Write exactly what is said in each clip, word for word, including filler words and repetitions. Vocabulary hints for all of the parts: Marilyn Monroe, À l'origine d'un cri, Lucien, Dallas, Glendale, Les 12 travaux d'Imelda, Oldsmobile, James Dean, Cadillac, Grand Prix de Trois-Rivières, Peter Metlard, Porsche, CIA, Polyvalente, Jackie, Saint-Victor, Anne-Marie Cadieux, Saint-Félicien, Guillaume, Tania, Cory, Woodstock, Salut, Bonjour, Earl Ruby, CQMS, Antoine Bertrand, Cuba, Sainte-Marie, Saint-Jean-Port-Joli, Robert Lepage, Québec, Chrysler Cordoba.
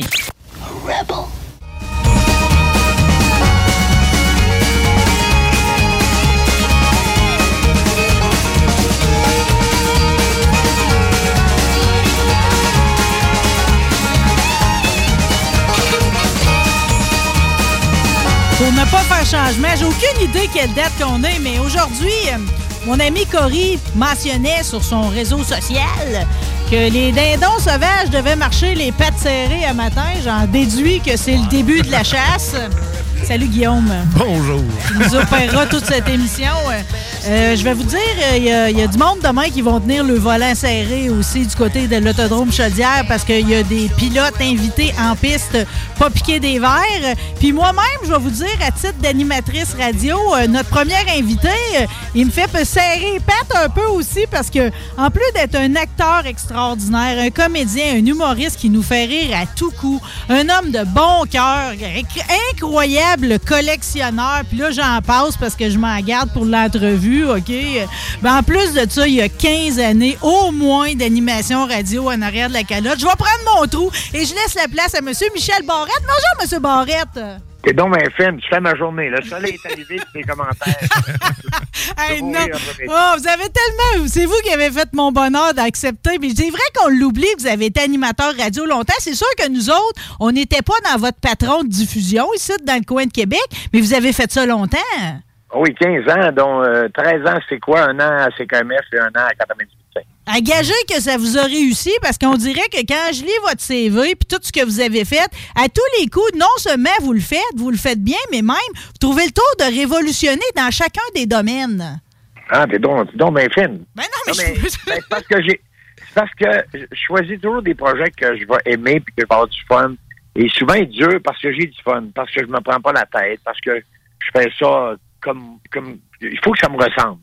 parti. Rebel. Pour ne pas faire changement, j'ai aucune idée quelle date qu'on est, mais aujourd'hui, mon ami Cory mentionnait sur son réseau social que les dindons sauvages devaient marcher les pattes serrées un matin. J'en déduis que c'est le début de la chasse. Salut Guillaume. Bonjour. Il nous opérera toute cette émission. Euh, je vais vous dire, il y, a, il y a du monde demain qui vont tenir le volant serré aussi du côté de l'autodrome Chaudière parce qu'il y a des pilotes invités en piste pas piquer des verres. Puis moi-même, je vais vous dire, à titre d'animatrice radio, notre premier invité, il me fait serrer les pattes un peu aussi parce que en plus d'être un acteur extraordinaire, un comédien, un humoriste qui nous fait rire à tout coup, un homme de bon cœur, incroyable, le collectionneur, puis là, j'en passe parce que je m'en garde pour l'entrevue, OK? Ben, en plus de ça, il y a quinze années, au moins, d'animation radio en arrière de la calotte. Je vais prendre mon trou et je laisse la place à M. Michel Barrette. Bonjour, M. Barrette! T'es donc bien fine, tu fais ma journée. Le soleil est arrivé sur tes commentaires. Hey, non. Oh, vous avez tellement... C'est vous qui avez fait mon bonheur d'accepter. Mais c'est vrai qu'on l'oublie, vous avez été animateur radio longtemps. C'est sûr que nous autres, on n'était pas dans votre patron de diffusion ici, dans le coin de Québec, mais vous avez fait ça longtemps. Oui, quinze ans, dont euh, treize ans, c'est quoi? Un an à C Q M S et un an à quatre-vingt-dix-huit. Engagez que ça vous a réussi parce qu'on dirait que quand je lis votre C V puis tout ce que vous avez fait, à tous les coups, non seulement vous le faites, vous le faites bien, mais même, vous trouvez le tour de révolutionner dans chacun des domaines. Ah, t'es donc, t'es donc bien fine. Ben non, mais, non, mais je... ben, c'est parce que j'ai, c'est parce que je choisis toujours des projets que je vais aimer puis que je vais avoir du fun. Et souvent, c'est dur parce que j'ai du fun, parce que je me prends pas la tête, parce que je fais ça comme, comme, il faut que ça me ressemble.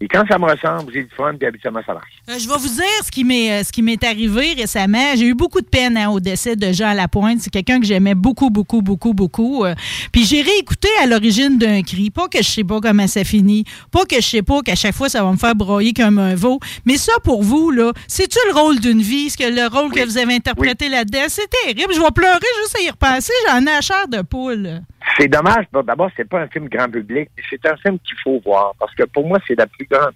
Et quand ça me ressemble, j'ai du fun, puis habituellement, ça marche. Euh, je vais vous dire ce qui m'est, ce qui m'est arrivé récemment. J'ai eu beaucoup de peine hein, au décès de Jean Lapointe. C'est quelqu'un que j'aimais beaucoup, beaucoup, beaucoup, beaucoup. Euh, puis j'ai réécouté À l'origine d'un cri. Pas que je sais pas comment ça finit. Pas que je sais pas qu'à chaque fois, ça va me faire broyer comme un veau. Mais ça, pour vous, là, c'est-tu le rôle d'une vie? C'est que le rôle oui. que vous avez interprété oui. là-dedans? C'est terrible. Je vais pleurer juste à y repenser. J'en ai la chair de poule. C'est dommage. D'abord, c'est pas un film grand public. C'est un film qu'il faut voir. Parce que pour moi, c'est la plus grande.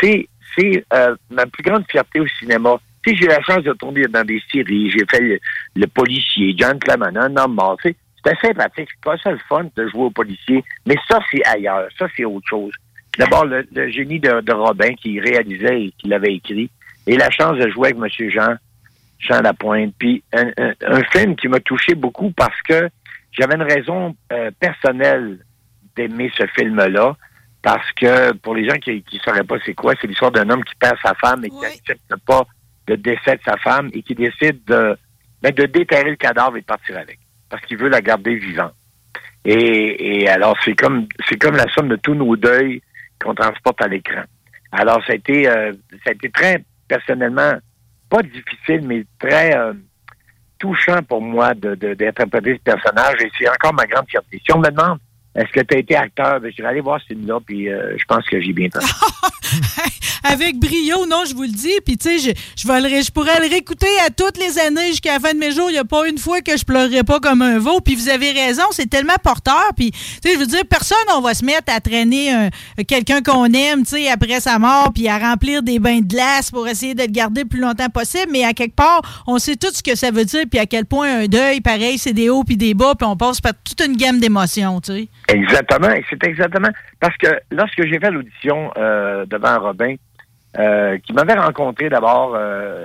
C'est, c'est euh, ma plus grande fierté au cinéma. Tu sais, j'ai eu la chance de tourner dans des séries. J'ai fait le, le policier, John Clement, un homme mort. Tu sais, c'était sympathique. C'est pas ça le fun de jouer au policier. Mais ça, c'est ailleurs. Ça, c'est autre chose. D'abord, le, le génie de, de Robin qui réalisait et qui l'avait écrit. Et la chance de jouer avec M. Jean, Jean Lapointe. Puis un, un, un film qui m'a touché beaucoup parce que j'avais une raison euh, personnelle d'aimer ce film-là, parce que pour les gens qui ne sauraient pas c'est quoi, c'est l'histoire d'un homme qui perd sa femme et qui n'accepte oui. pas le décès de sa femme et qui décide de, ben, de déterrer le cadavre et de partir avec, parce qu'il veut la garder vivante. Et, et alors, c'est comme c'est comme la somme de tous nos deuils qu'on transporte à l'écran. Alors, ça a été, euh, ça a été très, personnellement, pas difficile, mais très... Euh, touchant pour moi de, de, d'interpréter ce personnage et c'est encore ma grande fierté. Si on me demande est-ce que tu as été acteur, ben, je vais aller voir ce film-là puis euh, je pense que j'ai bien pensé. Avec brio, non, je vous le dis. Puis, tu sais, je, je, vais le, je pourrais le réécouter à toutes les années jusqu'à la fin de mes jours. Il n'y a pas une fois que je pleurerais pas comme un veau. Puis, vous avez raison, c'est tellement porteur. Puis, tu sais, je veux dire, personne, on va se mettre à traîner un, quelqu'un qu'on aime, tu sais, après sa mort, puis à remplir des bains de glace pour essayer de le garder le plus longtemps possible. Mais à quelque part, on sait tout ce que ça veut dire. Puis, à quel point un deuil, pareil, c'est des hauts puis des bas. Puis, on passe par toute une gamme d'émotions, tu sais. Exactement. C'est exactement. Parce que lorsque j'ai fait l'audition euh, devant Robin, Euh, qui m'avait rencontré d'abord, euh,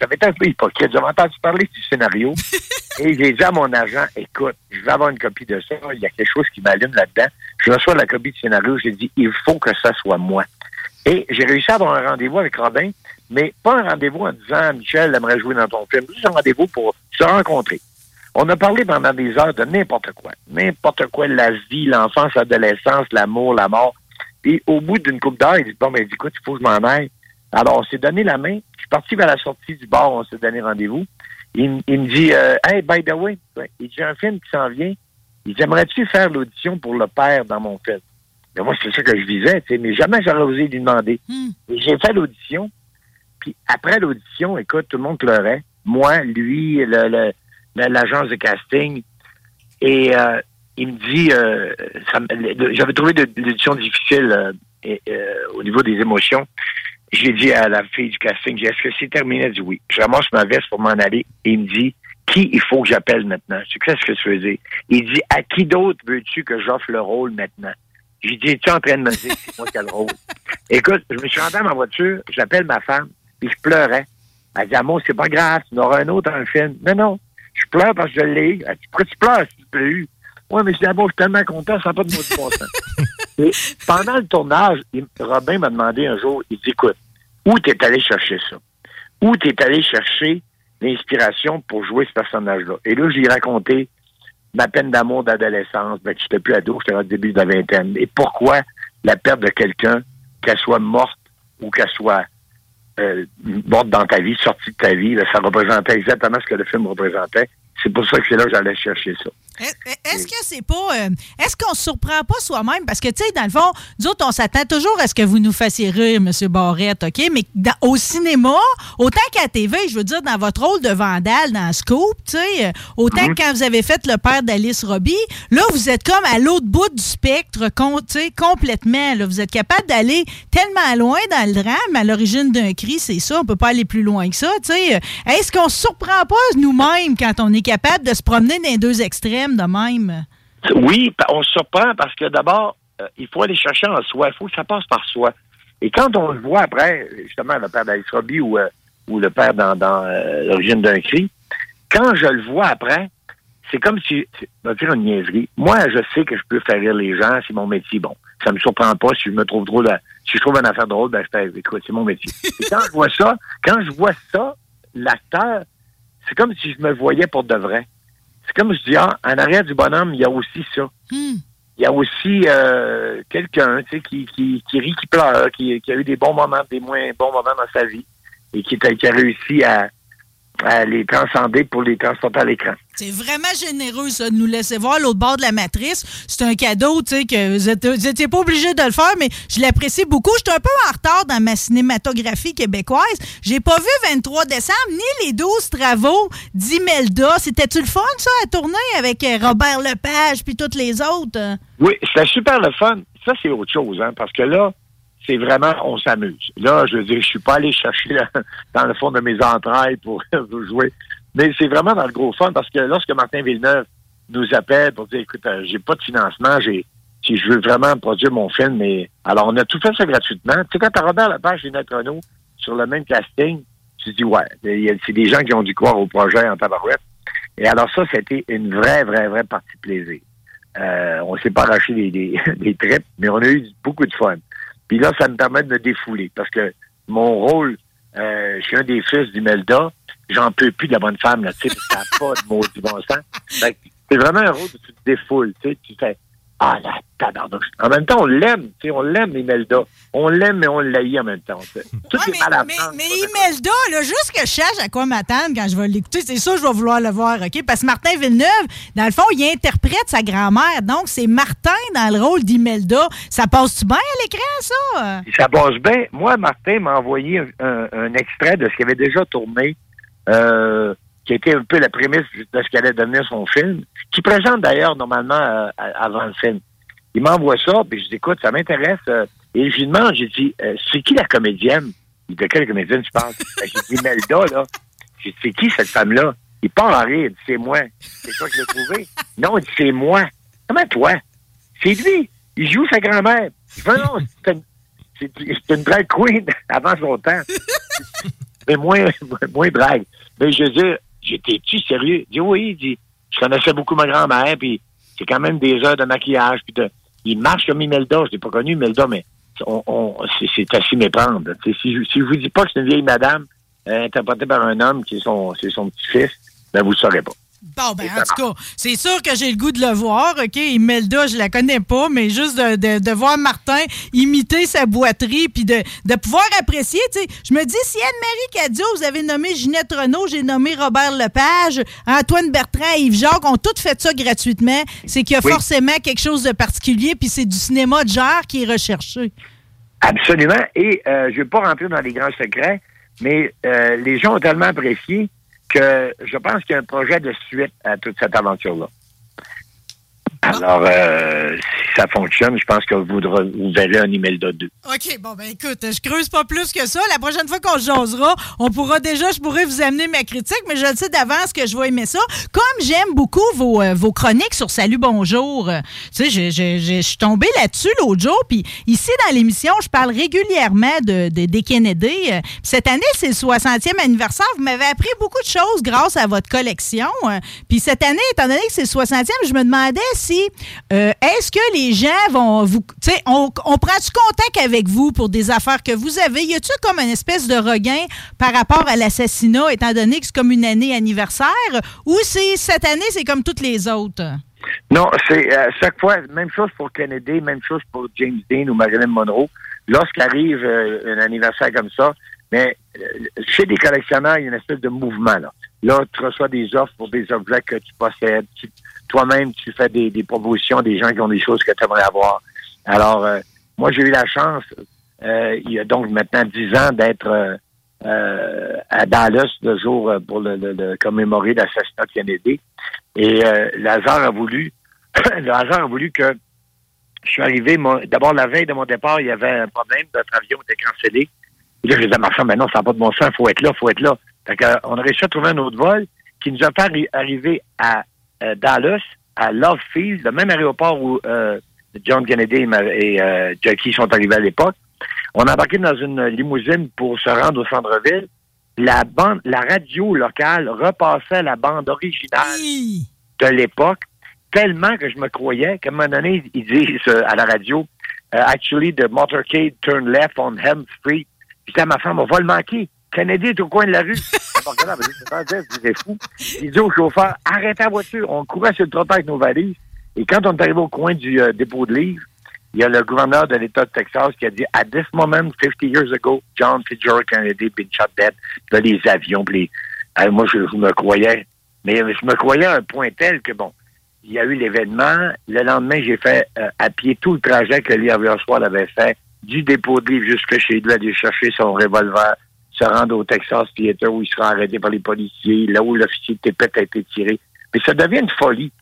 j'avais été un peu hypocrite, j'avais entendu parler du scénario, et j'ai dit à mon agent, écoute, je vais avoir une copie de ça, il y a quelque chose qui m'allume là-dedans, je reçois la copie du scénario, j'ai dit, il faut que ça soit moi. Et j'ai réussi à avoir un rendez-vous avec Robin, mais pas un rendez-vous en disant, Michel, j'aimerais jouer dans ton film, juste un rendez-vous pour se rencontrer. On a parlé pendant des heures de n'importe quoi, n'importe quoi, la vie, l'enfance, l'adolescence, l'amour, la mort. Puis au bout d'une couple d'heures, il dit, bon, ben, écoute, il faut que je m'en aille. Alors, on s'est donné la main. Je suis parti vers la sortie du bar, on s'est donné rendez-vous. Il, il me dit, euh, hey, by the way, il dit, j'ai un film qui s'en vient. Il dit, aimerais-tu faire l'audition pour le père dans mon film? Mais moi, c'est ça que je visais, tu sais, mais jamais j'aurais osé lui demander. Mm. Et j'ai fait l'audition. Puis après l'audition, écoute, tout le monde pleurait. Moi, lui, le, le, l'agence de casting. Et euh, il me dit... Euh, ça, j'avais trouvé l'édition difficile euh, et, euh, au niveau des émotions. J'ai dit à la fille du casting, j'ai dit, est-ce que c'est terminé? Elle dit oui. Je ramasse ma veste pour m'en aller. Et il me dit, qui il faut que j'appelle maintenant? Je dis, qu'est-ce que tu veux dire? Il dit, à qui d'autre veux-tu que j'offre le rôle maintenant? J'ai dit, es-tu en train de me dire que c'est moi qui ai le rôle? Écoute, je me suis rendu à ma voiture, j'appelle ma femme, puis je pleurais. Elle dit, Amon, c'est pas grave, tu n'auras un autre dans le film. Non, non, je pleure parce que je l'ai eu. Elle dit, pourquoi tu pleures si tu l'as eu? Ouais, mais je dis, Amon, je suis tellement content, ça n'a pas de mot de bon sens. Et pendant le tournage, Robin m'a demandé un jour, il dit, écoute, où t'es allé chercher ça? Où t'es allé chercher l'inspiration pour jouer ce personnage-là? Et là, je lui ai raconté ma peine d'amour d'adolescence, ben, que j'étais plus ado, j'étais au début de la vingtaine. Et pourquoi la perte de quelqu'un, qu'elle soit morte ou qu'elle soit euh, morte dans ta vie, sortie de ta vie, là, ça représentait exactement ce que le film représentait. C'est pour ça que c'est là que j'allais chercher ça. Est-ce que c'est pas... Euh, est-ce qu'on se surprend pas soi-même? Parce que, tu sais, dans le fond, nous autres, on s'attend toujours à ce que vous nous fassiez rire, M. Barrette, OK? Mais dans, au cinéma, autant qu'à la T V, je veux dire, dans votre rôle de Vandale, dans Scoop, tu sais, autant mm-hmm. que quand vous avez fait le père d'Alice Robbie, là, vous êtes comme à l'autre bout du spectre, com- tu sais, complètement. Là. Vous êtes capable d'aller tellement loin dans le drame, à l'origine d'un cri, c'est ça, on peut pas aller plus loin que ça, tu sais. Est-ce qu'on se surprend pas nous-mêmes quand on est capable de se promener dans les deux extrêmes de même? Oui, on se surprend parce que d'abord, euh, il faut aller chercher en soi. Il faut que ça passe par soi. Et quand on le voit après, justement, le père d'Alice Robbie ou, euh, ou le père dans, dans euh, l'origine d'un cri, quand je le vois après, c'est comme si... On va dire une niaiserie. Moi, je sais que je peux faire rire les gens. C'est mon métier. Bon, ça me surprend pas. Si je me trouve drôle, si je trouve une affaire drôle, ben je fais... Écoute, c'est mon métier. Et quand je vois ça, quand je vois ça, l'acteur... C'est comme si je me voyais pour de vrai. C'est comme je dis, ah, en arrière du bonhomme, il y a aussi ça. Mm. Il y a aussi euh, quelqu'un, tu sais, qui, qui, qui rit, qui pleure, qui, qui a eu des bons moments, des moins bons moments dans sa vie, et qui, qui a réussi à, à les transcender pour les transporter à l'écran. C'est vraiment généreux, ça, de nous laisser voir l'autre bord de la matrice. C'est un cadeau, tu sais, que vous n'étiez pas obligé de le faire, mais je l'apprécie beaucoup. Je suis un peu en retard dans ma cinématographie québécoise. J'ai pas vu vingt-trois décembre ni les douze travaux d'Imelda. C'était-tu le fun, ça, à tourner avec Robert Lepage puis toutes les autres? Oui, c'était super le fun. Ça, c'est autre chose, hein, parce que là, c'est vraiment, on s'amuse. Là, je veux dire, je suis pas allé chercher là, dans le fond de mes entrailles pour, pour jouer. Mais c'est vraiment dans le gros fun, parce que lorsque Martin Villeneuve nous appelle pour dire, écoute, j'ai pas de financement, j'ai, si je veux vraiment produire mon film, mais, alors on a tout fait ça gratuitement. Tu sais, quand t'as Robert Lepage et Ginette Reno sur le même casting, tu te dis, ouais, c'est des gens qui ont dû croire au projet en tabarouette. Et alors ça, c'était une vraie, vraie, vraie partie de plaisir. Euh, on s'est pas arraché des, des, des tripes, mais on a eu beaucoup de fun. Puis là, ça me permet de me défouler, parce que mon rôle, euh, je suis un des fils d'Imelda, j'en peux plus de la bonne femme, là, tu sais, ça n'a pas de mot du bon sens. Fait que c'est vraiment un rôle où tu te défoules, tu sais, tu fais, ah, la tabarnouche. En même temps, on l'aime, tu sais, on l'aime, Imelda. On l'aime, mais on l'haït en même temps. T'sais. Tout ouais, est mais, mal à mais, prendre, mais, mais Imelda, là, juste que je cherche à quoi m'attendre quand je vais l'écouter, c'est sûr que je vais vouloir le voir, OK? Parce que Martin Villeneuve, dans le fond, il interprète sa grand-mère. Donc, c'est Martin dans le rôle d'Imelda. Ça passe-tu bien à l'écran, ça? Ça passe bien. Moi, Martin m'a envoyé un, un, un extrait de ce qu'il avait déjà tourné. Euh, qui était un peu la prémisse de ce qu'allait devenir son film, qui présente d'ailleurs normalement euh, avant le film. Il m'envoie ça, puis je dis, écoute, ça m'intéresse. Euh, et je lui demande, j'ai dit, euh, c'est qui la comédienne? Il dit, de quelle comédienne tu parles? Ben, j'ai dit, Imelda, là. J'ai dit, c'est qui cette femme-là? Il part en rire, il dit, c'est moi. C'est toi qui l'ai trouvé? Non, il dit, c'est moi. Comment toi? C'est lui. Il joue sa grand-mère. Je dis, non, c'est une, c'est, c'est une drag queen avant son temps. Mais moins, moins drague. Mais je veux dire, j'étais-tu sérieux? Il dit, oui, il dit, je connaissais beaucoup ma grand-mère, puis c'est quand même des heures de maquillage, puis de... Il marche comme Imelda, je l'ai pas connu, Imelda, mais on, on, c'est, c'est assez méprendre. Si, si je vous dis pas que c'est une vieille madame euh, interprétée par un homme qui est son, c'est son petit-fils, ben vous le saurez pas. Bon, ben en tout cas, c'est sûr que j'ai le goût de le voir, OK? Imelda, je la connais pas, mais juste de, de, de voir Martin imiter sa boiterie puis de, de pouvoir apprécier, tu sais. Je me dis, si Anne-Marie Cadieux, vous avez nommé Ginette Reno, j'ai nommé Robert Lepage, Antoine Bertrand et Yves-Jacques ont tous fait ça gratuitement, c'est qu'il y a oui. forcément quelque chose de particulier, puis c'est du cinéma de genre qui est recherché. Absolument, et euh, je ne vais pas rentrer dans les grands secrets, mais euh, les gens ont tellement apprécié que je pense qu'il y a un projet de suite à toute cette aventure-là. Alors, euh, si ça fonctionne, je pense que vous, vous verrez un Imelda deux. OK, bon, ben écoute, je creuse pas plus que ça. La prochaine fois qu'on se jasera, on pourra déjà, je pourrai vous amener ma critique, mais je le sais d'avance que je vais aimer ça. Comme j'aime beaucoup vos, euh, vos chroniques sur Salut, bonjour. Euh, tu sais, je suis tombée là-dessus l'autre jour, puis ici, dans l'émission, je parle régulièrement de, de, des Kennedy. Euh, cette année, c'est le soixantième anniversaire. Vous m'avez appris beaucoup de choses grâce à votre collection. Euh, puis cette année, étant donné que c'est le soixantième, je me demandais si Euh, est-ce que les gens vont vous, tu sais, on, on prend du contact avec vous pour des affaires que vous avez? Y a-t-il comme une espèce de regain par rapport à l'assassinat, étant donné que c'est comme une année anniversaire, ou c'est cette année, c'est comme toutes les autres? Non, c'est à euh, chaque fois, même chose pour Kennedy, même chose pour James Dean ou Marilyn Monroe. Lorsqu'arrive euh, un anniversaire comme ça, mais euh, chez des collectionneurs, il y a une espèce de mouvement, là. Là, tu reçois des offres pour des objets que tu possèdes, tu toi-même, tu fais des, des propositions des gens qui ont des choses que tu aimerais avoir. Alors, euh, moi, j'ai eu la chance, euh, il y a donc maintenant dix ans, d'être euh, euh, à Dallas le jour pour le, le, le commémorer l'assassinat de Kennedy. Et euh, le hasard a voulu, le hasard a voulu que je suis arrivé, mon, d'abord, la veille de mon départ, il y avait un problème, notre avion était cancellé. Et là, je disais à ma femme, mais non, ça n'a pas de bon sens, il faut être là, il faut être là. Fait qu'on a réussi à trouver un autre vol qui nous a fait arri- arriver à Dallas, à Love Field, le même aéroport où euh, John Kennedy et euh, Jackie sont arrivés à l'époque. On a embarqué dans une limousine pour se rendre au centre-ville. La bande, la radio locale repassait la bande originale oui. de l'époque, tellement que je me croyais qu'à un moment donné, ils disent euh, à la radio euh, « Actually, the motorcade turned left on Helm Street ». J'étais à ma femme, on va le manquer. Kennedy est au coin de la rue. C'est fou. Il dit au chauffeur, arrêtez la voiture. On courait sur le trottoir avec nos valises. Et quand on est arrivé au coin du euh, dépôt de livres, il y a le gouverneur de l'État de Texas qui a dit, at this moment, fifty years ago, John Fitzgerald Kennedy been shot dead. Là, les avions, les... Alors, moi, je, je me croyais. Mais je me croyais à un point tel que, bon, il y a eu l'événement. Le lendemain, j'ai fait euh, à pied tout le trajet que Lee Harvey Oswald avait fait du dépôt de livres jusqu'à chez lui, aller chercher son revolver, se rendre au Texas Theater où il sera arrêté par les policiers, là où l'officier de Tépette a été tiré. Mais ça devient une folie,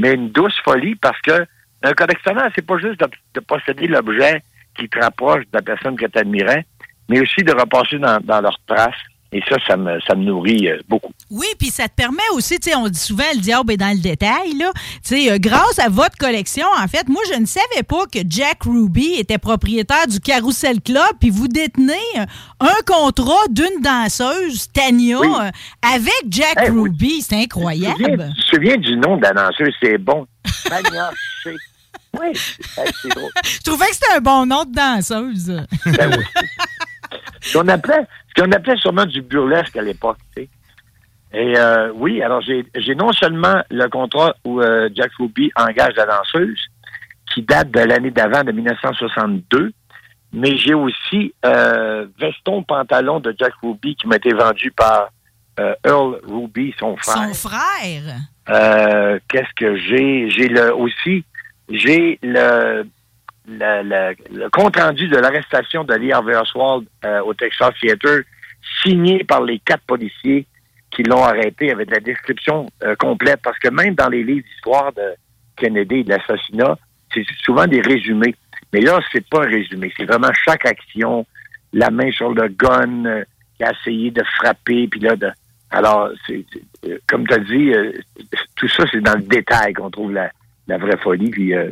mais une douce folie, parce que un collectionneur, c'est pas juste de, de posséder l'objet qui te rapproche de la personne que tu admirais, mais aussi de repasser dans, dans leurs traces. Et ça, ça me, ça me nourrit euh, beaucoup. Oui, puis ça te permet aussi, tu sais, on dit souvent le diable est dans le détail, là. Tu sais, euh, grâce à votre collection, en fait, moi, je ne savais pas que Jack Ruby était propriétaire du Carousel Club, puis vous détenez euh, un contrat d'une danseuse, Tania, oui. euh, avec Jack hey, Ruby. Oui. C'est incroyable. Tu te souviens, souviens du nom de la danseuse, c'est bon. Tania, c'est... Oui, hey, c'est drôle. Je trouvais que c'était un bon nom de danseuse. Ben oui. On appelait... On appelait sûrement du burlesque à l'époque, tu sais. Et euh, oui, alors j'ai, j'ai non seulement le contrat où euh, Jack Ruby engage la danseuse, qui date de l'année d'avant, de dix-neuf soixante-deux, mais j'ai aussi euh, veston pantalon de Jack Ruby qui m'a été vendu par euh, Earl Ruby, son frère. Son frère? Euh, qu'est-ce que j'ai? J'ai le aussi, j'ai le... Le, le, le compte-rendu de l'arrestation de Lee Harvey Oswald euh, au Texas Theater, signé par les quatre policiers qui l'ont arrêté avec la description euh, complète, parce que même dans les livres d'histoire de Kennedy et de l'assassinat, c'est souvent des résumés. Mais là, c'est pas un résumé, c'est vraiment chaque action, la main sur le gun, euh, qui a essayé de frapper, puis là, de... alors, c'est, c'est, euh, comme tu as dit, euh, tout ça, c'est dans le détail qu'on trouve la... la vraie folie, puis euh,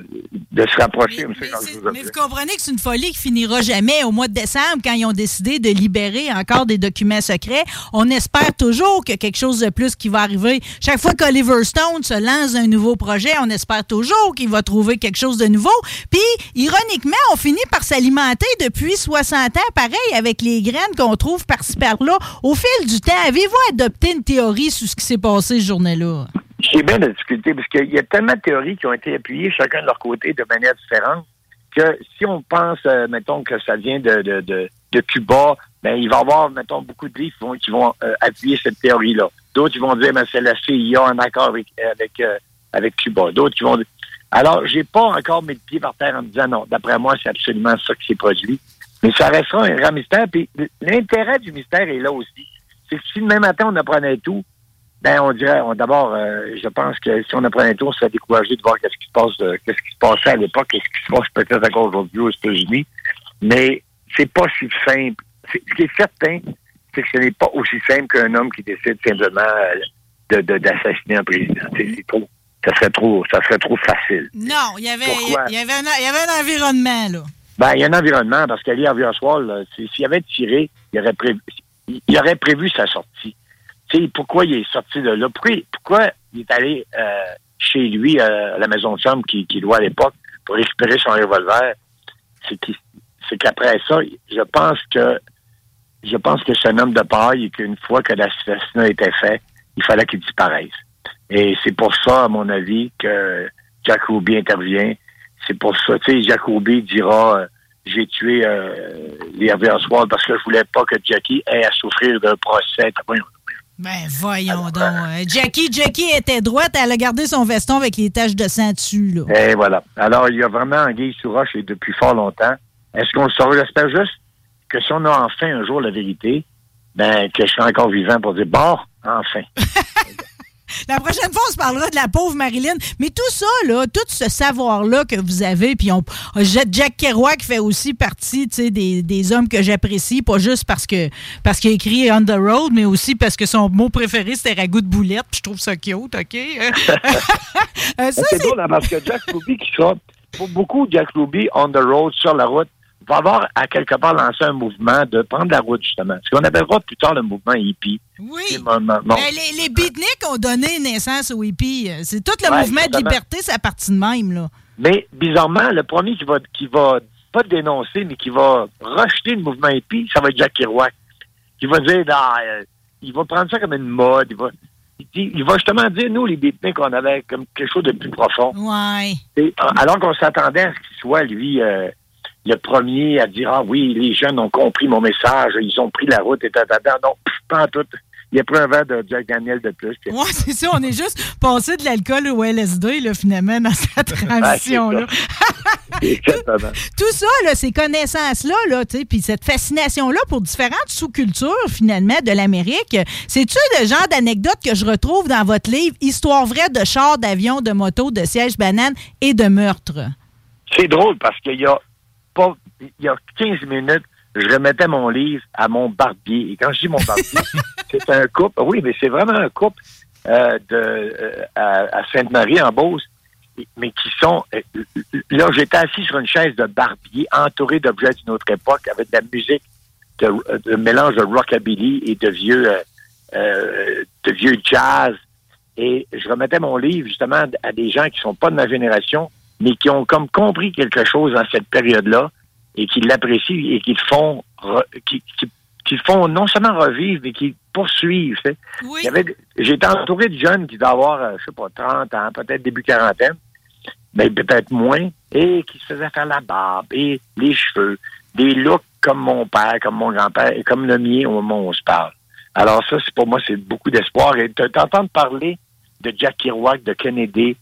de se rapprocher. Mais, mais, c'est, mais vous comprenez que c'est une folie qui finira jamais. Au mois de décembre, quand ils ont décidé de libérer encore des documents secrets, on espère toujours qu'il y a quelque chose de plus qui va arriver. Chaque fois qu'Oliver Stone se lance un nouveau projet, on espère toujours qu'il va trouver quelque chose de nouveau. Puis, ironiquement, on finit par s'alimenter depuis soixante ans, pareil, avec les graines qu'on trouve par-ci, par-là. Au fil du temps, avez-vous adopté une théorie sur ce qui s'est passé cette journée-là? J'ai bien de la difficulté, parce qu'il y a tellement de théories qui ont été appuyées chacun de leur côté de manière différente, que si on pense, euh, mettons, que ça vient de, de, de, de Cuba, ben il va y avoir, mettons, beaucoup de livres qui vont, qui vont euh, appuyer cette théorie-là. D'autres qui vont dire, ben c'est la C I A en accord avec avec, euh, avec Cuba. D'autres qui vont dire... Alors, j'ai pas encore mis le pied par terre en me disant, non, d'après moi, c'est absolument ça qui s'est produit. Mais ça restera un grand mystère, puis l'intérêt du mystère est là aussi. C'est que si demain matin, on apprenait tout, Ben, on dirait, on, d'abord, euh, je pense que si on apprend un tour, on serait découragé de voir qu'est-ce qui se passe, euh, qu'est-ce qui se passait à l'époque, qu'est-ce qui se passe peut-être encore aujourd'hui aux États-Unis. Mais c'est pas si simple. C'est, ce qui est certain, c'est que ce n'est pas aussi simple qu'un homme qui décide simplement de, de, d'assassiner un président. C'est, c'est trop, ça serait trop, ça serait trop facile. Non, il y avait, il y avait un, il y avait un environnement, là. Ben, il y a un environnement, parce qu'Ali Harvey Oswald, s'il avait tiré, il aurait prévu, il aurait prévu sa sortie. Tu sais, pourquoi il est sorti de là? Pourquoi, pourquoi il est allé euh, chez lui, euh, à la maison de chambre qu'il qui louait à l'époque, pour récupérer son revolver? C'est, qu'il, c'est qu'après ça, je pense que je pense que c'est un homme de paille et qu'une fois que l'assassinat était fait, il fallait qu'il disparaisse. Et c'est pour ça, à mon avis, que Jack Ruby intervient. C'est pour ça, tu sais, Jack Ruby dira euh, j'ai tué euh, Lee Harvey Oswald parce que je voulais pas que Jackie ait à souffrir d'un procès. Ben, voyons alors, donc. Euh, Jackie, Jackie était droite, elle a gardé son veston avec les taches de sang dessus, là. Et voilà. Alors, il y a vraiment anguille sous roche et depuis fort longtemps. Est-ce qu'on le saura? J'espère juste que si on a enfin un jour la vérité, ben, que je serai encore vivant pour dire, bon, enfin. La prochaine fois, on se parlera de la pauvre Marilyn. Mais tout ça, là, tout ce savoir-là que vous avez, puis on, Jack Kerouac fait aussi partie, tu sais, des, des hommes que j'apprécie, pas juste parce que parce qu'il a écrit On the Road, mais aussi parce que son mot préféré, c'était ragoût de boulette, puis je trouve ça cute, OK? ça, c'est, c'est drôle, hein, parce que Jack Ruby qui sort, pour beaucoup, Jack Ruby, On the Road, sur la route, va avoir à quelque part lancé un mouvement de prendre la route, justement. Ce qu'on appellera plus tard le mouvement hippie. Oui. Mon, mon, mon... Mais les, les beatniks ont donné naissance aux hippies. C'est tout le ouais, mouvement exactement. De liberté, ça partit de même, là. Mais, bizarrement, le premier qui va, qui va pas dénoncer, mais qui va rejeter le mouvement hippie, ça va être Jack Kerouac. Qui va dire, ah, euh, il va prendre ça comme une mode. Il va, il, il va justement dire, nous, les beatniks, on avait comme quelque chose de plus profond. Ouais. Et, alors qu'on s'attendait à ce qu'il soit, lui... Euh, le premier à dire « Ah oui, les jeunes ont compris mon message, ils ont pris la route, et tata. » Non, pff, pas en tout. Il y a pris un verre de Jack Daniel de plus. Oui, c'est ça. On est juste passé de l'alcool au L S D, là, finalement, dans cette transition-là. Exactement. Tout ça, là, ces connaissances-là, là, puis cette fascination-là pour différentes sous-cultures, finalement, de l'Amérique, c'est-tu le genre d'anecdote que je retrouve dans votre livre « Histoire vraie de chars, d'avions, de motos, de sièges bananes et de meurtres » ? C'est drôle parce qu'il y a Pas, il y a quinze minutes, je remettais mon livre à mon barbier. Et quand je dis mon barbier, c'est un couple, oui, mais c'est vraiment un couple euh, de, euh, à, à Sainte-Marie, en Beauce, mais qui sont... Euh, là, j'étais assis sur une chaise de barbier, entouré d'objets d'une autre époque, avec de la musique, de, de mélange de rockabilly et de vieux, euh, euh, de vieux jazz. Et je remettais mon livre, justement, à des gens qui ne sont pas de ma génération, mais qui ont comme compris quelque chose dans cette période-là et qui l'apprécient et qui le font, re, qui, qui, qui font non seulement revivre, mais qui poursuivent. Tu sais. Oui. Il y avait, j'étais entouré de jeunes qui devaient avoir, je sais pas, trente ans, peut-être début quarantaine, mais peut-être moins, et qui se faisaient faire la barbe et les cheveux, des looks comme mon père, comme mon grand-père et comme le mien au moment où on se parle. Alors ça, c'est, pour moi, c'est beaucoup d'espoir. Et t'entendre parler de Jack Kerouac, de Kennedy,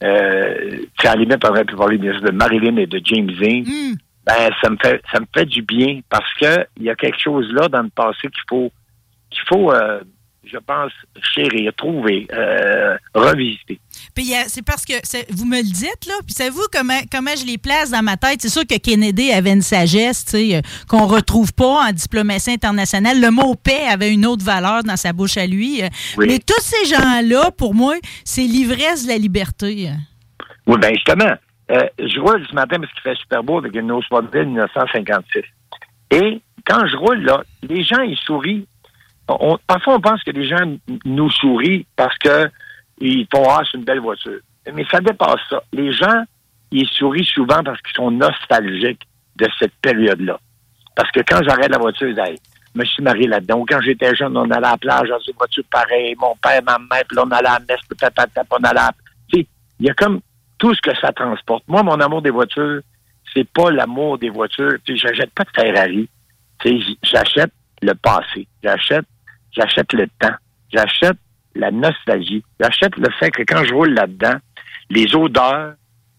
Euh, à la limite, on aurait pu parler bien sûr de Marilyn et de James Dean. Mm. Ben, ça me fait, ça me fait du bien parce que il y a quelque chose là dans le passé qu'il faut, qu'il faut, euh, je pense, chérir, trouver, euh, revisiter. Puis c'est parce que c'est, vous me le dites, là, puis savez-vous comment, comment je les place dans ma tête? C'est sûr que Kennedy avait une sagesse, tu sais, qu'on retrouve pas en diplomatie internationale. Le mot « paix » avait une autre valeur dans sa bouche à lui. Oui. Mais tous ces gens-là, pour moi, c'est l'ivresse de la liberté. Oui, bien justement. Euh, je roule ce matin parce qu'il fait super beau avec une Oldsmobile dix-neuf cent cinquante-six. Et quand je roule, là, les gens, ils sourient. On, parfois, on pense que les gens nous sourient parce que ils font « Ah, c'est une belle voiture ». Mais ça dépasse ça. Les gens, ils sourient souvent parce qu'ils sont nostalgiques de cette période-là. Parce que quand j'arrête la voiture, je me suis marié là-dedans. Quand j'étais jeune, on allait à la plage dans une voiture pareille. Mon père, ma mère, puis on allait à la messe, puis on allait à... Tu sais, il y a comme tout ce que ça transporte. Moi, mon amour des voitures, c'est pas l'amour des voitures. Tu sais, j'achète pas de Ferrari. Tu sais, j'achète le passé. J'achète, j'achète le temps. J'achète la nostalgie. J'achète le fait que quand je roule là-dedans, les odeurs,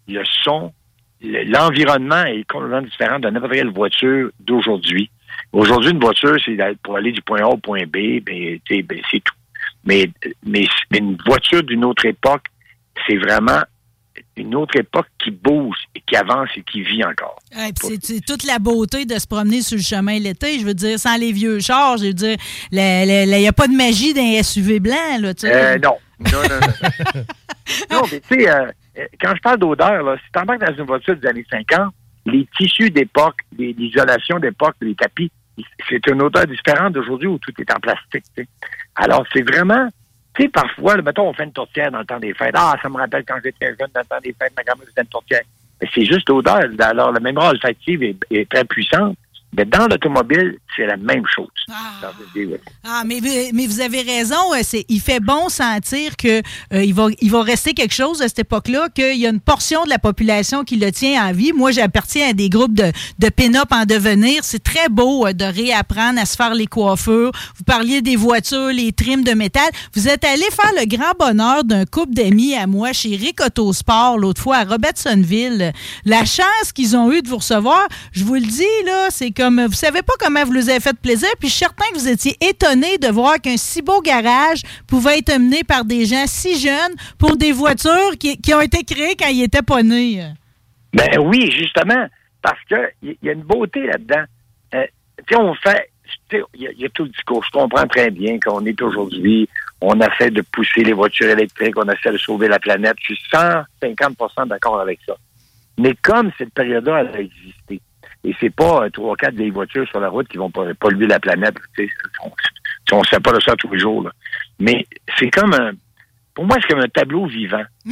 le son, le, l'environnement est complètement différent de n'importe quelle voiture d'aujourd'hui. Aujourd'hui, une voiture, c'est pour aller du point A au point B, ben, ben, c'est tout. Mais, mais, mais une voiture d'une autre époque, c'est vraiment une autre époque qui bouge, et qui avance et qui vit encore. Ouais, c'est, c'est toute la beauté de se promener sur le chemin l'été, je veux dire, sans les vieux chars, je veux dire, il n'y a pas de magie d'un S U V blanc, là, tu sais. Euh, non. non, non, non. non, mais tu sais, euh, quand je parle d'odeur, là, si t'embarques dans une voiture des années cinquante, les tissus d'époque, les, l'isolation d'époque, les tapis, c'est une odeur différente d'aujourd'hui où tout est en plastique, tu sais. Alors, c'est vraiment... Tu sais, parfois, là, mettons, on fait une tourtière dans le temps des fêtes. Ah, ça me rappelle quand j'étais jeune, dans le temps des fêtes, ma grand-mère faisait une tourtière. Mais c'est juste l'odeur. Alors, la mémoire olfactive est, est très puissante. Mais dans l'automobile, c'est la même chose. Ah, ah mais, mais vous avez raison. C'est, il fait bon sentir qu'il euh, va, il va rester quelque chose à cette époque-là, qu'il y a une portion de la population qui le tient en vie. Moi, j'appartiens à des groupes de, de pin-up en devenir. C'est très beau euh, de réapprendre à se faire les coiffures. Vous parliez des voitures, les trims de métal. Vous êtes allé faire le grand bonheur d'un couple d'amis à moi chez Rick Autosport, l'autre fois, à Robertsonville. La chance qu'ils ont eue de vous recevoir, je vous le dis, là, c'est que comme vous savez pas comment vous les avez fait plaisir, puis je suis certain que vous étiez étonné de voir qu'un si beau garage pouvait être mené par des gens si jeunes pour des voitures qui, qui ont été créées quand ils n'étaient pas nés. Ben oui, justement, parce que il y, y a une beauté là-dedans. Euh, tu sais, on fait, il y, y a tout le discours. Je comprends très bien qu'on est aujourd'hui, on essaie de pousser les voitures électriques, on essaie de sauver la planète. Je suis cent cinquante pour cent d'accord avec ça. Mais comme cette période-là, elle a existé. Et c'est pas trois, euh, quatre vieilles voitures sur la route qui vont polluer la planète. On ne sait pas de ça tous les jours. Là. Mais c'est comme un... Pour moi, c'est comme un tableau vivant. Mm.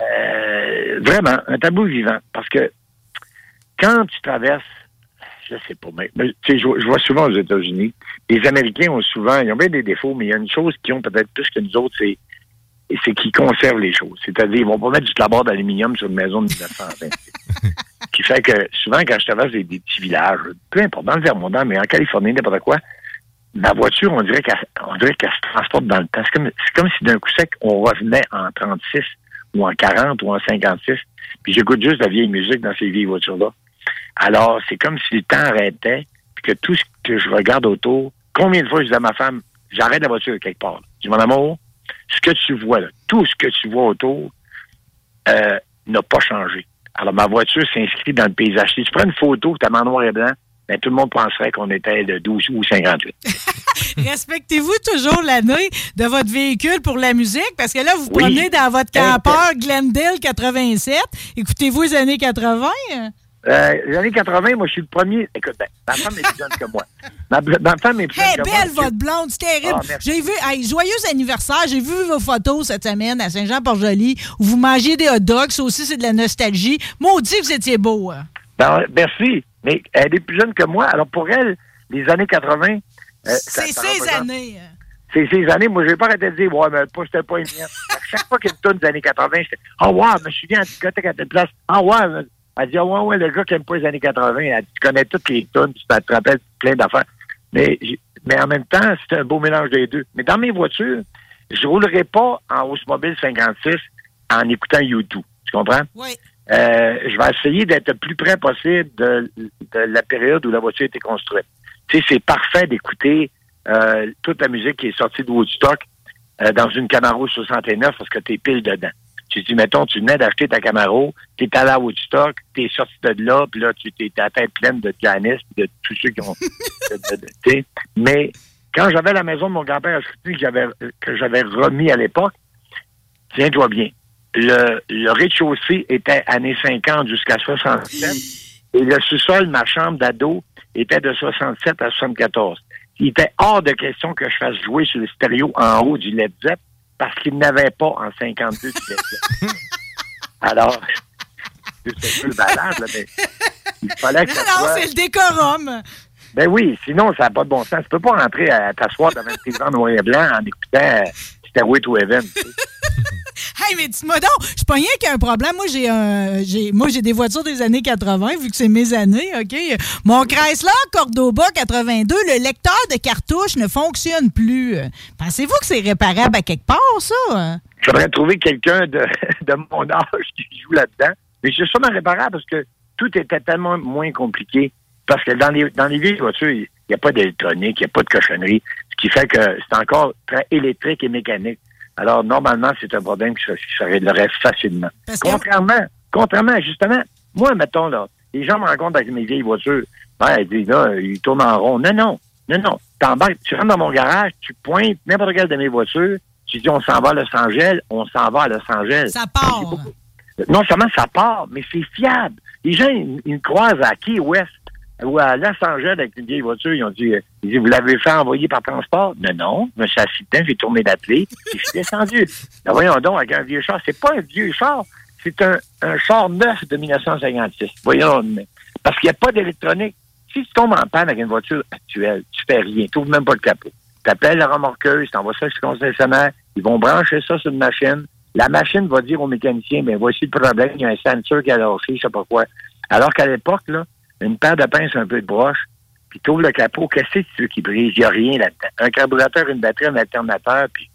Euh, vraiment, un tableau vivant. Parce que quand tu traverses... Je sais pas, mais... mais tu sais, je vois souvent aux États-Unis, les Américains ont souvent... Ils ont bien des défauts, mais il y a une chose qu'ils ont peut-être plus que nous autres, c'est, c'est qu'ils conservent les choses. C'est-à-dire, ils vont pas mettre du tabord d'aluminium sur une maison de dix-neuf cent vingt. Qui fait que souvent, quand je traverse des, des petits villages, peu importe, dans le Vermont, mais en Californie, n'importe quoi, ma voiture, on dirait qu'elle, on dirait qu'elle se transporte dans le temps. C'est comme, c'est comme si d'un coup sec, on revenait en trente-six, ou en quarante, ou en cinquante-six, puis j'écoute juste la vieille musique dans ces vieilles voitures-là. Alors, c'est comme si le temps arrêtait, puis que tout ce que je regarde autour, combien de fois je dis à ma femme, j'arrête la voiture quelque part. Je dis, mon amour, ce que tu vois, là, tout ce que tu vois autour, euh, n'a pas changé. Alors, ma voiture s'inscrit dans le paysage. Si tu prends une photo que tu as en noir et blanc, ben, tout le monde penserait qu'on était de douze ou cinquante-huit. Respectez-vous toujours l'année de votre véhicule pour la musique? Parce que là, vous, oui, promenez dans votre campeur Glendale quatre-vingt-sept. Écoutez-vous les années quatre-vingts? Euh, les années quatre-vingts, moi, je suis le premier. Écoute, ben, ma femme est plus jeune que moi. Ma, ma femme est plus jeune hey, que belle, moi. Belle, votre blonde, c'est terrible. Ah, j'ai vu, hey, joyeux anniversaire, j'ai vu vos photos cette semaine à Saint-Jean-Port-Joli où vous mangiez des hot dogs. Ça aussi, c'est de la nostalgie. Maudit, vous étiez beau. Hein. Ben, merci. Mais elle est plus jeune que moi. Alors, pour elle, les années quatre-vingts... Euh, c'est ça, ses années. C'est ses années. Moi, je vais pas arrêter de dire, ouais, mais pas, c'était pas une mienne. À chaque fois qu'il y a une toune des années quatre-vingts, j'étais, oh, wow, je me souviens, en discothèque à telle place. Oh, wow, elle dit, ah ouais, ouais, le gars qui aime pas les années quatre-vingts, elle dit, tu connais toutes les tunes, tu te rappelles plein d'affaires. Mais, mais en même temps, c'est un beau mélange des deux. Mais dans mes voitures, je roulerai pas en Oldsmobile cinquante-six en écoutant U deux. Tu comprends? Oui. Euh, je vais essayer d'être le plus près possible de, de la période où la voiture a été construite. Tu sais, c'est parfait d'écouter euh, toute la musique qui est sortie de Woodstock euh, dans une Camaro soixante-neuf parce que t'es pile dedans. Tu dis, mettons, tu venais d'acheter ta Camaro, t'es allé à Woodstock, t'es sorti de là, puis là, tu t'es à la tête pleine de pianistes, de tous ceux qui ont... de, de, de, mais quand j'avais la maison de mon grand-père à Scoop, que j'avais, que j'avais remis à l'époque, tiens-toi bien, le, le rez-de-chaussée était années cinquante jusqu'à soixante-sept, et le sous-sol, ma chambre d'ado, était de soixante-sept à soixante-quatorze. Il était hors de question que je fasse jouer sur le stéréo en haut du Led Zepp, parce qu'il n'avait pas en cinquante-deux du Texas. Alors, c'est un peu balade, là, mais il fallait que... Non, ça soit... non, c'est le décorum. Ben oui, sinon, ça n'a pas de bon sens. Tu peux pas rentrer à t'asseoir devant tes grands noirs et blancs en écoutant Stairway to Heaven. Tu sais. Hey, mais dites-moi donc, je pas rien qu'il y a un problème. Moi, j'ai un, j'ai, moi, j'ai des voitures des années quatre-vingts, vu que c'est mes années, OK? Mon Chrysler Cordoba quatre-vingt-deux, le lecteur de cartouches ne fonctionne plus. Pensez-vous que c'est réparable à quelque part, ça? Je devrais trouver quelqu'un de, de mon âge qui joue là-dedans. Mais c'est sûrement réparable parce que tout était tellement moins compliqué. Parce que dans les, dans les vieilles voitures, il n'y a pas d'électronique, il n'y a pas de cochonnerie. ce qui fait que c'est encore très électrique et mécanique. Alors, normalement, c'est un problème qui se, qui se réglerait facilement. Parce contrairement, que... contrairement, justement, moi, mettons, là, les gens me rencontrent avec mes vieilles voitures. Ben, ils disent, là, ils tournent en rond. Non, non, non, non. T'embarques, tu rentres dans mon garage, tu pointes n'importe quelle de mes voitures, tu dis, on s'en va à Los Angeles, on s'en va à Los Angeles. Ça part. Non seulement ça part, mais c'est fiable. Les gens, ils, ils croisent à Key West ou à Los Angeles avec une vieille voiture, ils ont dit, euh, ils disent, vous l'avez fait envoyer par transport? Non, non, je me suis assis dedans, j'ai tourné la clé, et je suis descendu. Là, voyons donc, avec un vieux char, c'est pas un vieux char, c'est un, un char neuf de dix-neuf cent cinquante-six. Voyons, parce qu'il n'y a pas d'électronique. Si tu tombes en panne avec une voiture actuelle, tu fais rien, tu n'ouvres même pas le capot. Tu appelles la remorqueuse, tu envoies ça chez le concessionnaire, ils vont brancher ça sur une machine. La machine va dire au mécanicien, bien, voici le problème, il y a un sensor qui a lâché, je ne sais pas quoi. Alors qu'à l'époque, là, une paire de pinces, un peu de broche, puis tu ouvres le capot, qu'est-ce que tu veux qui brise? Il n'y a rien là-dedans. Un carburateur, une batterie, un alternateur, puis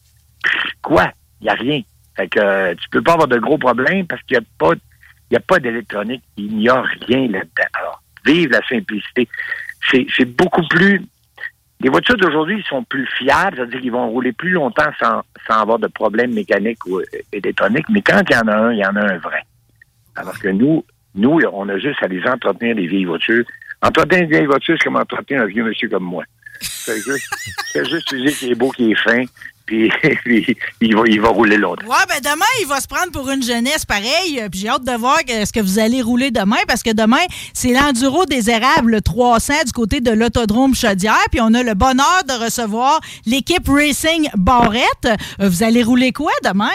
quoi? Il n'y a rien. Fait que euh, tu peux pas avoir de gros problèmes parce qu'il n'y a pas, il y a pas d'électronique. Il n'y a rien là-dedans. Alors, vive la simplicité. C'est, c'est beaucoup plus... Les voitures d'aujourd'hui sont plus fiables, c'est-à-dire qu'ils vont rouler plus longtemps sans, sans avoir de problèmes mécaniques ou électroniques, mais quand il y en a un, il y en a un vrai. Alors que nous, nous, on a juste à les entretenir, les vieilles voitures. Entretenir une vieille voiture, c'est comme entretenir un vieux monsieur comme moi. C'est juste, c'est juste lui dire qu'il est beau, qu'il est fin, puis, puis il, va, il va rouler longtemps. Ouais, ben demain, il va se prendre pour une jeunesse pareille, puis j'ai hâte de voir ce que vous allez rouler demain, parce que demain, c'est l'enduro des érables, le trois cents du côté de l'Autodrome Chaudière, puis on a le bonheur de recevoir l'équipe Racing Barrette. Vous allez rouler quoi demain?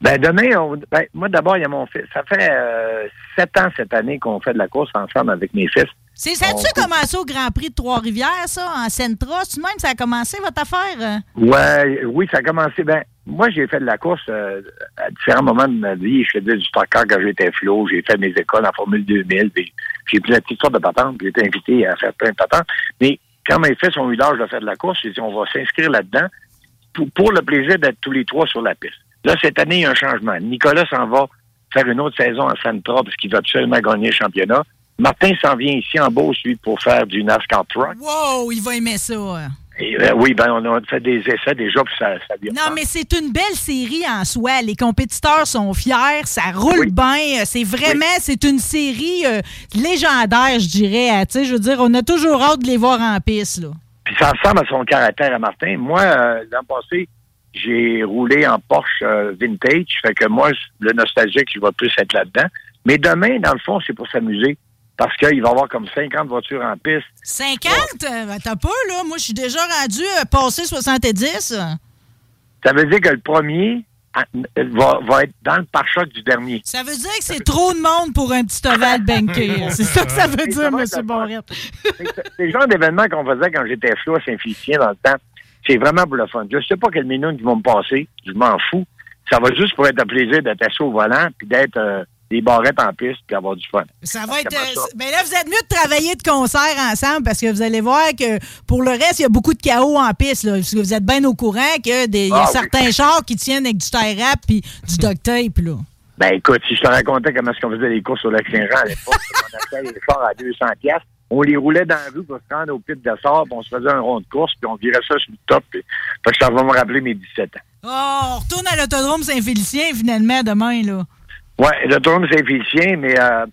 Ben demain, on, ben, moi d'abord, il y a mon fils. Ça fait euh, sept ans cette année qu'on fait de la course ensemble avec mes fils. C'est ça, tu as commencé au Grand Prix de Trois-Rivières, ça, en Sentra? Tu même, ça a commencé votre affaire? Ouais, oui, ça a commencé. Ben, moi, j'ai fait de la course euh, à différents moments de ma vie. Je faisais du stock-car quand j'étais flot. J'ai fait mes écoles en Formule deux mille. Puis j'ai pris la petite sorte de patente. J'ai été invité à faire plein de patentes. Mais quand mes fils ont eu l'âge de faire de la course, j'ai dit, on va s'inscrire là-dedans pour, pour le plaisir d'être tous les trois sur la piste. Là, cette année, il y a un changement. Nicolas s'en va faire une autre saison en Sentra parce qu'il va absolument gagner le championnat. Martin s'en vient ici en Beauce, lui, pour faire du NASCAR Truck. Wow, il va aimer ça. Et, euh, oui, ben on a fait des essais déjà, puis ça, ça vient. Non, mais c'est une belle série en soi. Les compétiteurs sont fiers, ça roule oui. bien. C'est vraiment, oui. c'est une série euh, légendaire, je dirais. Tu sais, je veux dire, on a toujours hâte de les voir en piste, là. Puis ça ressemble à son caractère à Martin. Moi, euh, l'an passé, j'ai roulé en Porsche euh, vintage, fait que moi, le nostalgique, je vais plus être là-dedans. Mais demain, dans le fond, c'est pour s'amuser. Parce qu'il va y avoir comme cinquante voitures en piste. cinquante? Ouais. Ben, t'as pas, là. Moi, je suis déjà rendu à passer soixante-dix. Ça veut dire que le premier va, va être dans le pare-choc du dernier. Ça veut dire que c'est trop de monde pour un petit ovale banqué. C'est ça que ça veut dire, M. Barrette. C'est le genre d'événement qu'on faisait quand j'étais flou à Saint-Félicien dans le temps. C'est vraiment pour le fun. Je sais pas quel minute ils vont me passer. Je m'en fous. Ça va juste pour être un plaisir d'être assis au volant puis d'être... Euh, des barrettes en piste puis avoir du fun. Ça va être... Euh, mais là, vous êtes mieux de travailler de concert ensemble parce que vous allez voir que pour le reste, il y a beaucoup de chaos en piste. Là, parce que vous êtes bien au courant qu'il y a ah, certains oui. chars qui tiennent avec du tie wrap puis du duct tape. Là. Ben écoute, si je te racontais comment est-ce qu'on faisait les courses au Lac-Saint-Jean à l'époque, on achetait les chars à deux cents piastres, on les roulait dans la rue pour se rendre au pit de sort, puis on se faisait un rond de course, puis on virait ça sur le top. Puis... Fait que ça va me rappeler mes dix-sept ans. Oh, on retourne à l'Autodrome Saint-Félicien finalement demain, là. Oui, l'Autodrome Saint-Félicien, mais euh,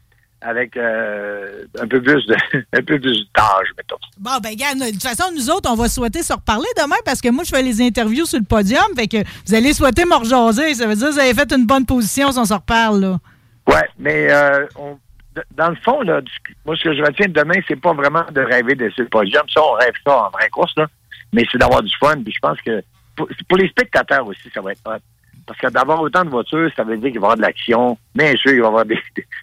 avec euh, un peu plus de un peu plus d'âge, mettons. Bon, ben gars, de toute façon, nous autres, on va souhaiter se reparler demain parce que moi, je fais les interviews sur le podium. Fait que vous allez souhaiter me rejaser. Ça veut dire que vous avez fait une bonne position si on se reparle, là. Oui, mais euh, on, dans le fond, là, moi, ce que je retiens demain, c'est pas vraiment de rêver de sur le podium. Ça, on rêve ça en vraie course, là. Mais c'est d'avoir du fun. Puis je pense que pour, pour les spectateurs aussi, ça va être hot. Parce que d'avoir autant de voitures, ça veut dire qu'il va y avoir de l'action. Bien sûr, il va y avoir des,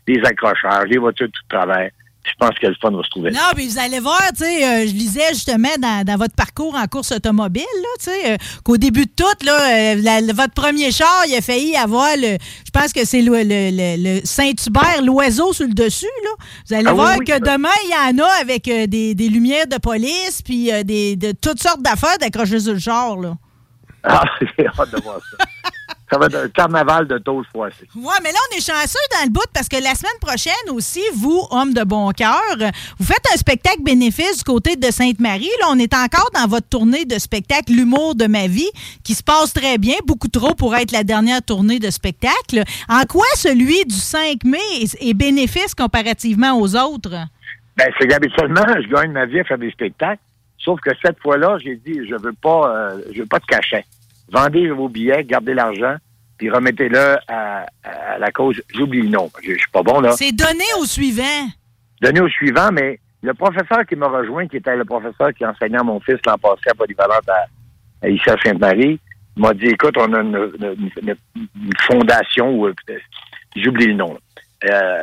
des accrochages, des voitures tout de travers. Je pense que le fun va se trouver. Non, puis vous allez voir, tu sais, euh, je lisais justement dans, dans votre parcours en course automobile, là, tu sais, euh, qu'au début de tout, là, euh, la, la, votre premier char, il a failli avoir le, je pense que c'est le, le, le, le Saint-Hubert, l'oiseau sur le dessus, là. Vous allez ah, voir oui, oui, que oui. demain, il y en a avec euh, des, des lumières de police, puis euh, des, de toutes sortes d'affaires d'accrocher sur le char, là. Ah, j'ai hâte de voir ça. Ça va être un carnaval de tôles froissées. Oui, mais là, on est chanceux dans le bout parce que la semaine prochaine aussi, vous, hommes de bon cœur, vous faites un spectacle bénéfice du côté de Sainte-Marie. Là, on est encore dans votre tournée de spectacle L'humour de ma vie qui se passe très bien, beaucoup trop pour être la dernière tournée de spectacle. En quoi celui du cinq mai est bénéfice comparativement aux autres? Bien, c'est qu'habituellement, je gagne ma vie à faire des spectacles. Sauf que cette fois-là, j'ai dit, je veux pas, euh, je veux pas de cachet. Vendez vos billets, gardez l'argent, puis remettez-le à, à la cause. J'oublie le nom. Je, je suis pas bon, là. C'est donné au suivant. Donné au suivant, mais le professeur qui m'a rejoint, qui était le professeur qui enseignait à mon fils l'an passé à Polyvalente à, à ici à Sainte-Marie, m'a dit, écoute, on a une, une, une, une fondation, où, euh, j'oublie le nom. Euh,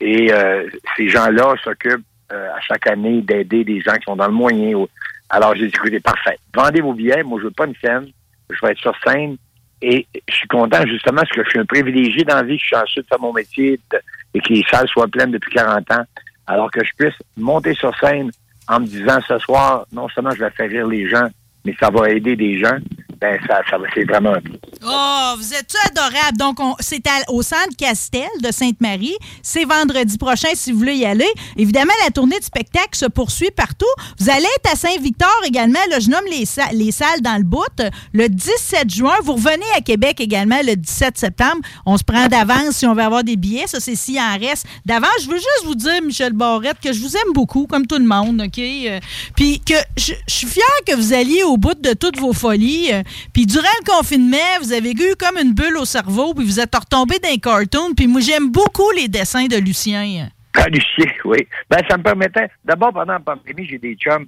et euh, ces gens-là s'occupent euh, à chaque année d'aider des gens qui sont dans le moyen. Où... Alors, j'ai dit, écoutez, parfait. Vendez vos billets. Moi, je veux pas une scène. Je vais être sur scène et je suis content justement parce que je suis un privilégié dans la vie, je suis chanceux de faire mon métier de, et que les salles soient pleines depuis quarante ans, alors que je puisse monter sur scène en me disant ce soir, non seulement je vais faire rire les gens, mais ça va aider des gens, ben ça, ça c'est vraiment un plus. Oh, vous êtes-tu adorable? Donc, on, c'est à, au Centre Castel de Sainte-Marie. C'est vendredi prochain, si vous voulez y aller. Évidemment, la tournée de spectacle se poursuit partout. Vous allez être à Saint-Victor également. Là, je nomme les, les salles dans le bout. Le dix-sept juin, vous revenez à Québec également le dix-sept septembre. On se prend d'avance si on veut avoir des billets. Ça, c'est s'il en reste. D'avance, je veux juste vous dire, Michel Barrette, que je vous aime beaucoup, comme tout le monde, OK? Euh, puis que je, je suis fière que vous alliez au bout de toutes vos folies. Puis durant le confinement, vous avez eu comme une bulle au cerveau, puis vous êtes retombé dans les cartoons, puis moi, j'aime beaucoup les dessins de Lucien. Ah, Lucien, oui. Ben, ça me permettait... D'abord, pendant la pandémie, j'ai des chums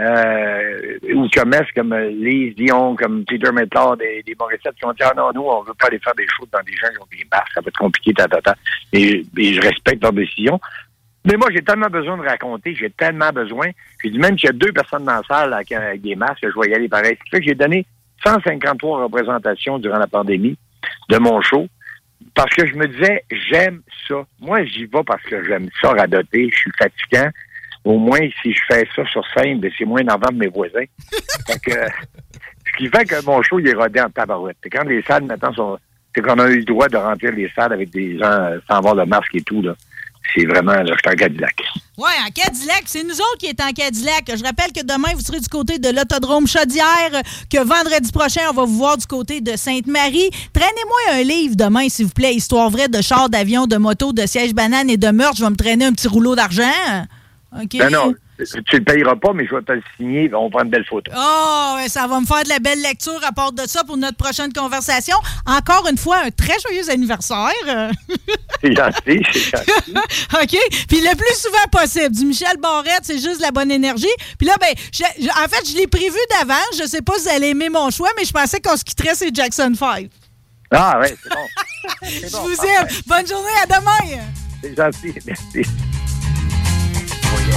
euh, ou chumesses comme Lise Dion, comme Peter Metlard, des, des Morissette qui ont dit « Ah non, nous, on veut pas aller faire des choses dans des gens qui ont des masques, ça va être compliqué, ta, ta, ta. » Et, et je respecte leur décision. Mais moi, j'ai tellement besoin de raconter, j'ai tellement besoin. J'ai dit, même s'il y a deux personnes dans la salle avec, avec des masques, je vais y aller pareil. C'est ça que j'ai donné cent cinquante-trois représentations durant la pandémie de mon show, parce que je me disais, j'aime ça. Moi, j'y vais parce que j'aime ça, radoter, je suis fatiguant. Au moins, si je fais ça sur scène, ben, c'est moins énervant de mes voisins. Fait que, ce qui fait que mon show, il est rodé en tabarouette. Quand les salles, maintenant, sont... c'est qu'on a eu le droit de remplir les salles avec des gens sans avoir le masque et tout, là. C'est vraiment, là, je suis en Cadillac. Oui, en Cadillac. C'est nous autres qui est en Cadillac. Je rappelle que demain, vous serez du côté de l'Autodrome Chaudière, que vendredi prochain, on va vous voir du côté de Sainte-Marie. Traînez-moi un livre demain, s'il vous plaît. Histoire vraie de chars, d'avions, de motos, de sièges bananes et de meurtres. Je vais me traîner un petit rouleau d'argent. Okay. Ben non, tu le payeras pas, mais je vais te le signer. On prend de belles photos. Oh, ça va me faire de la belle lecture à part de ça pour notre prochaine conversation. Encore une fois, un très joyeux anniversaire. C'est gentil, c'est gentil. OK. Puis le plus souvent possible. Du Michel Barrette, c'est juste la bonne énergie. Puis là, ben, je, je, en fait, je l'ai prévu d'avance. Je sais pas si vous allez aimer mon choix, mais je pensais qu'on se quitterait ces Jackson five. Ah oui, c'est bon. C'est bon. Je vous aime. Ah, bonne journée, à demain. C'est gentil, merci. Wow.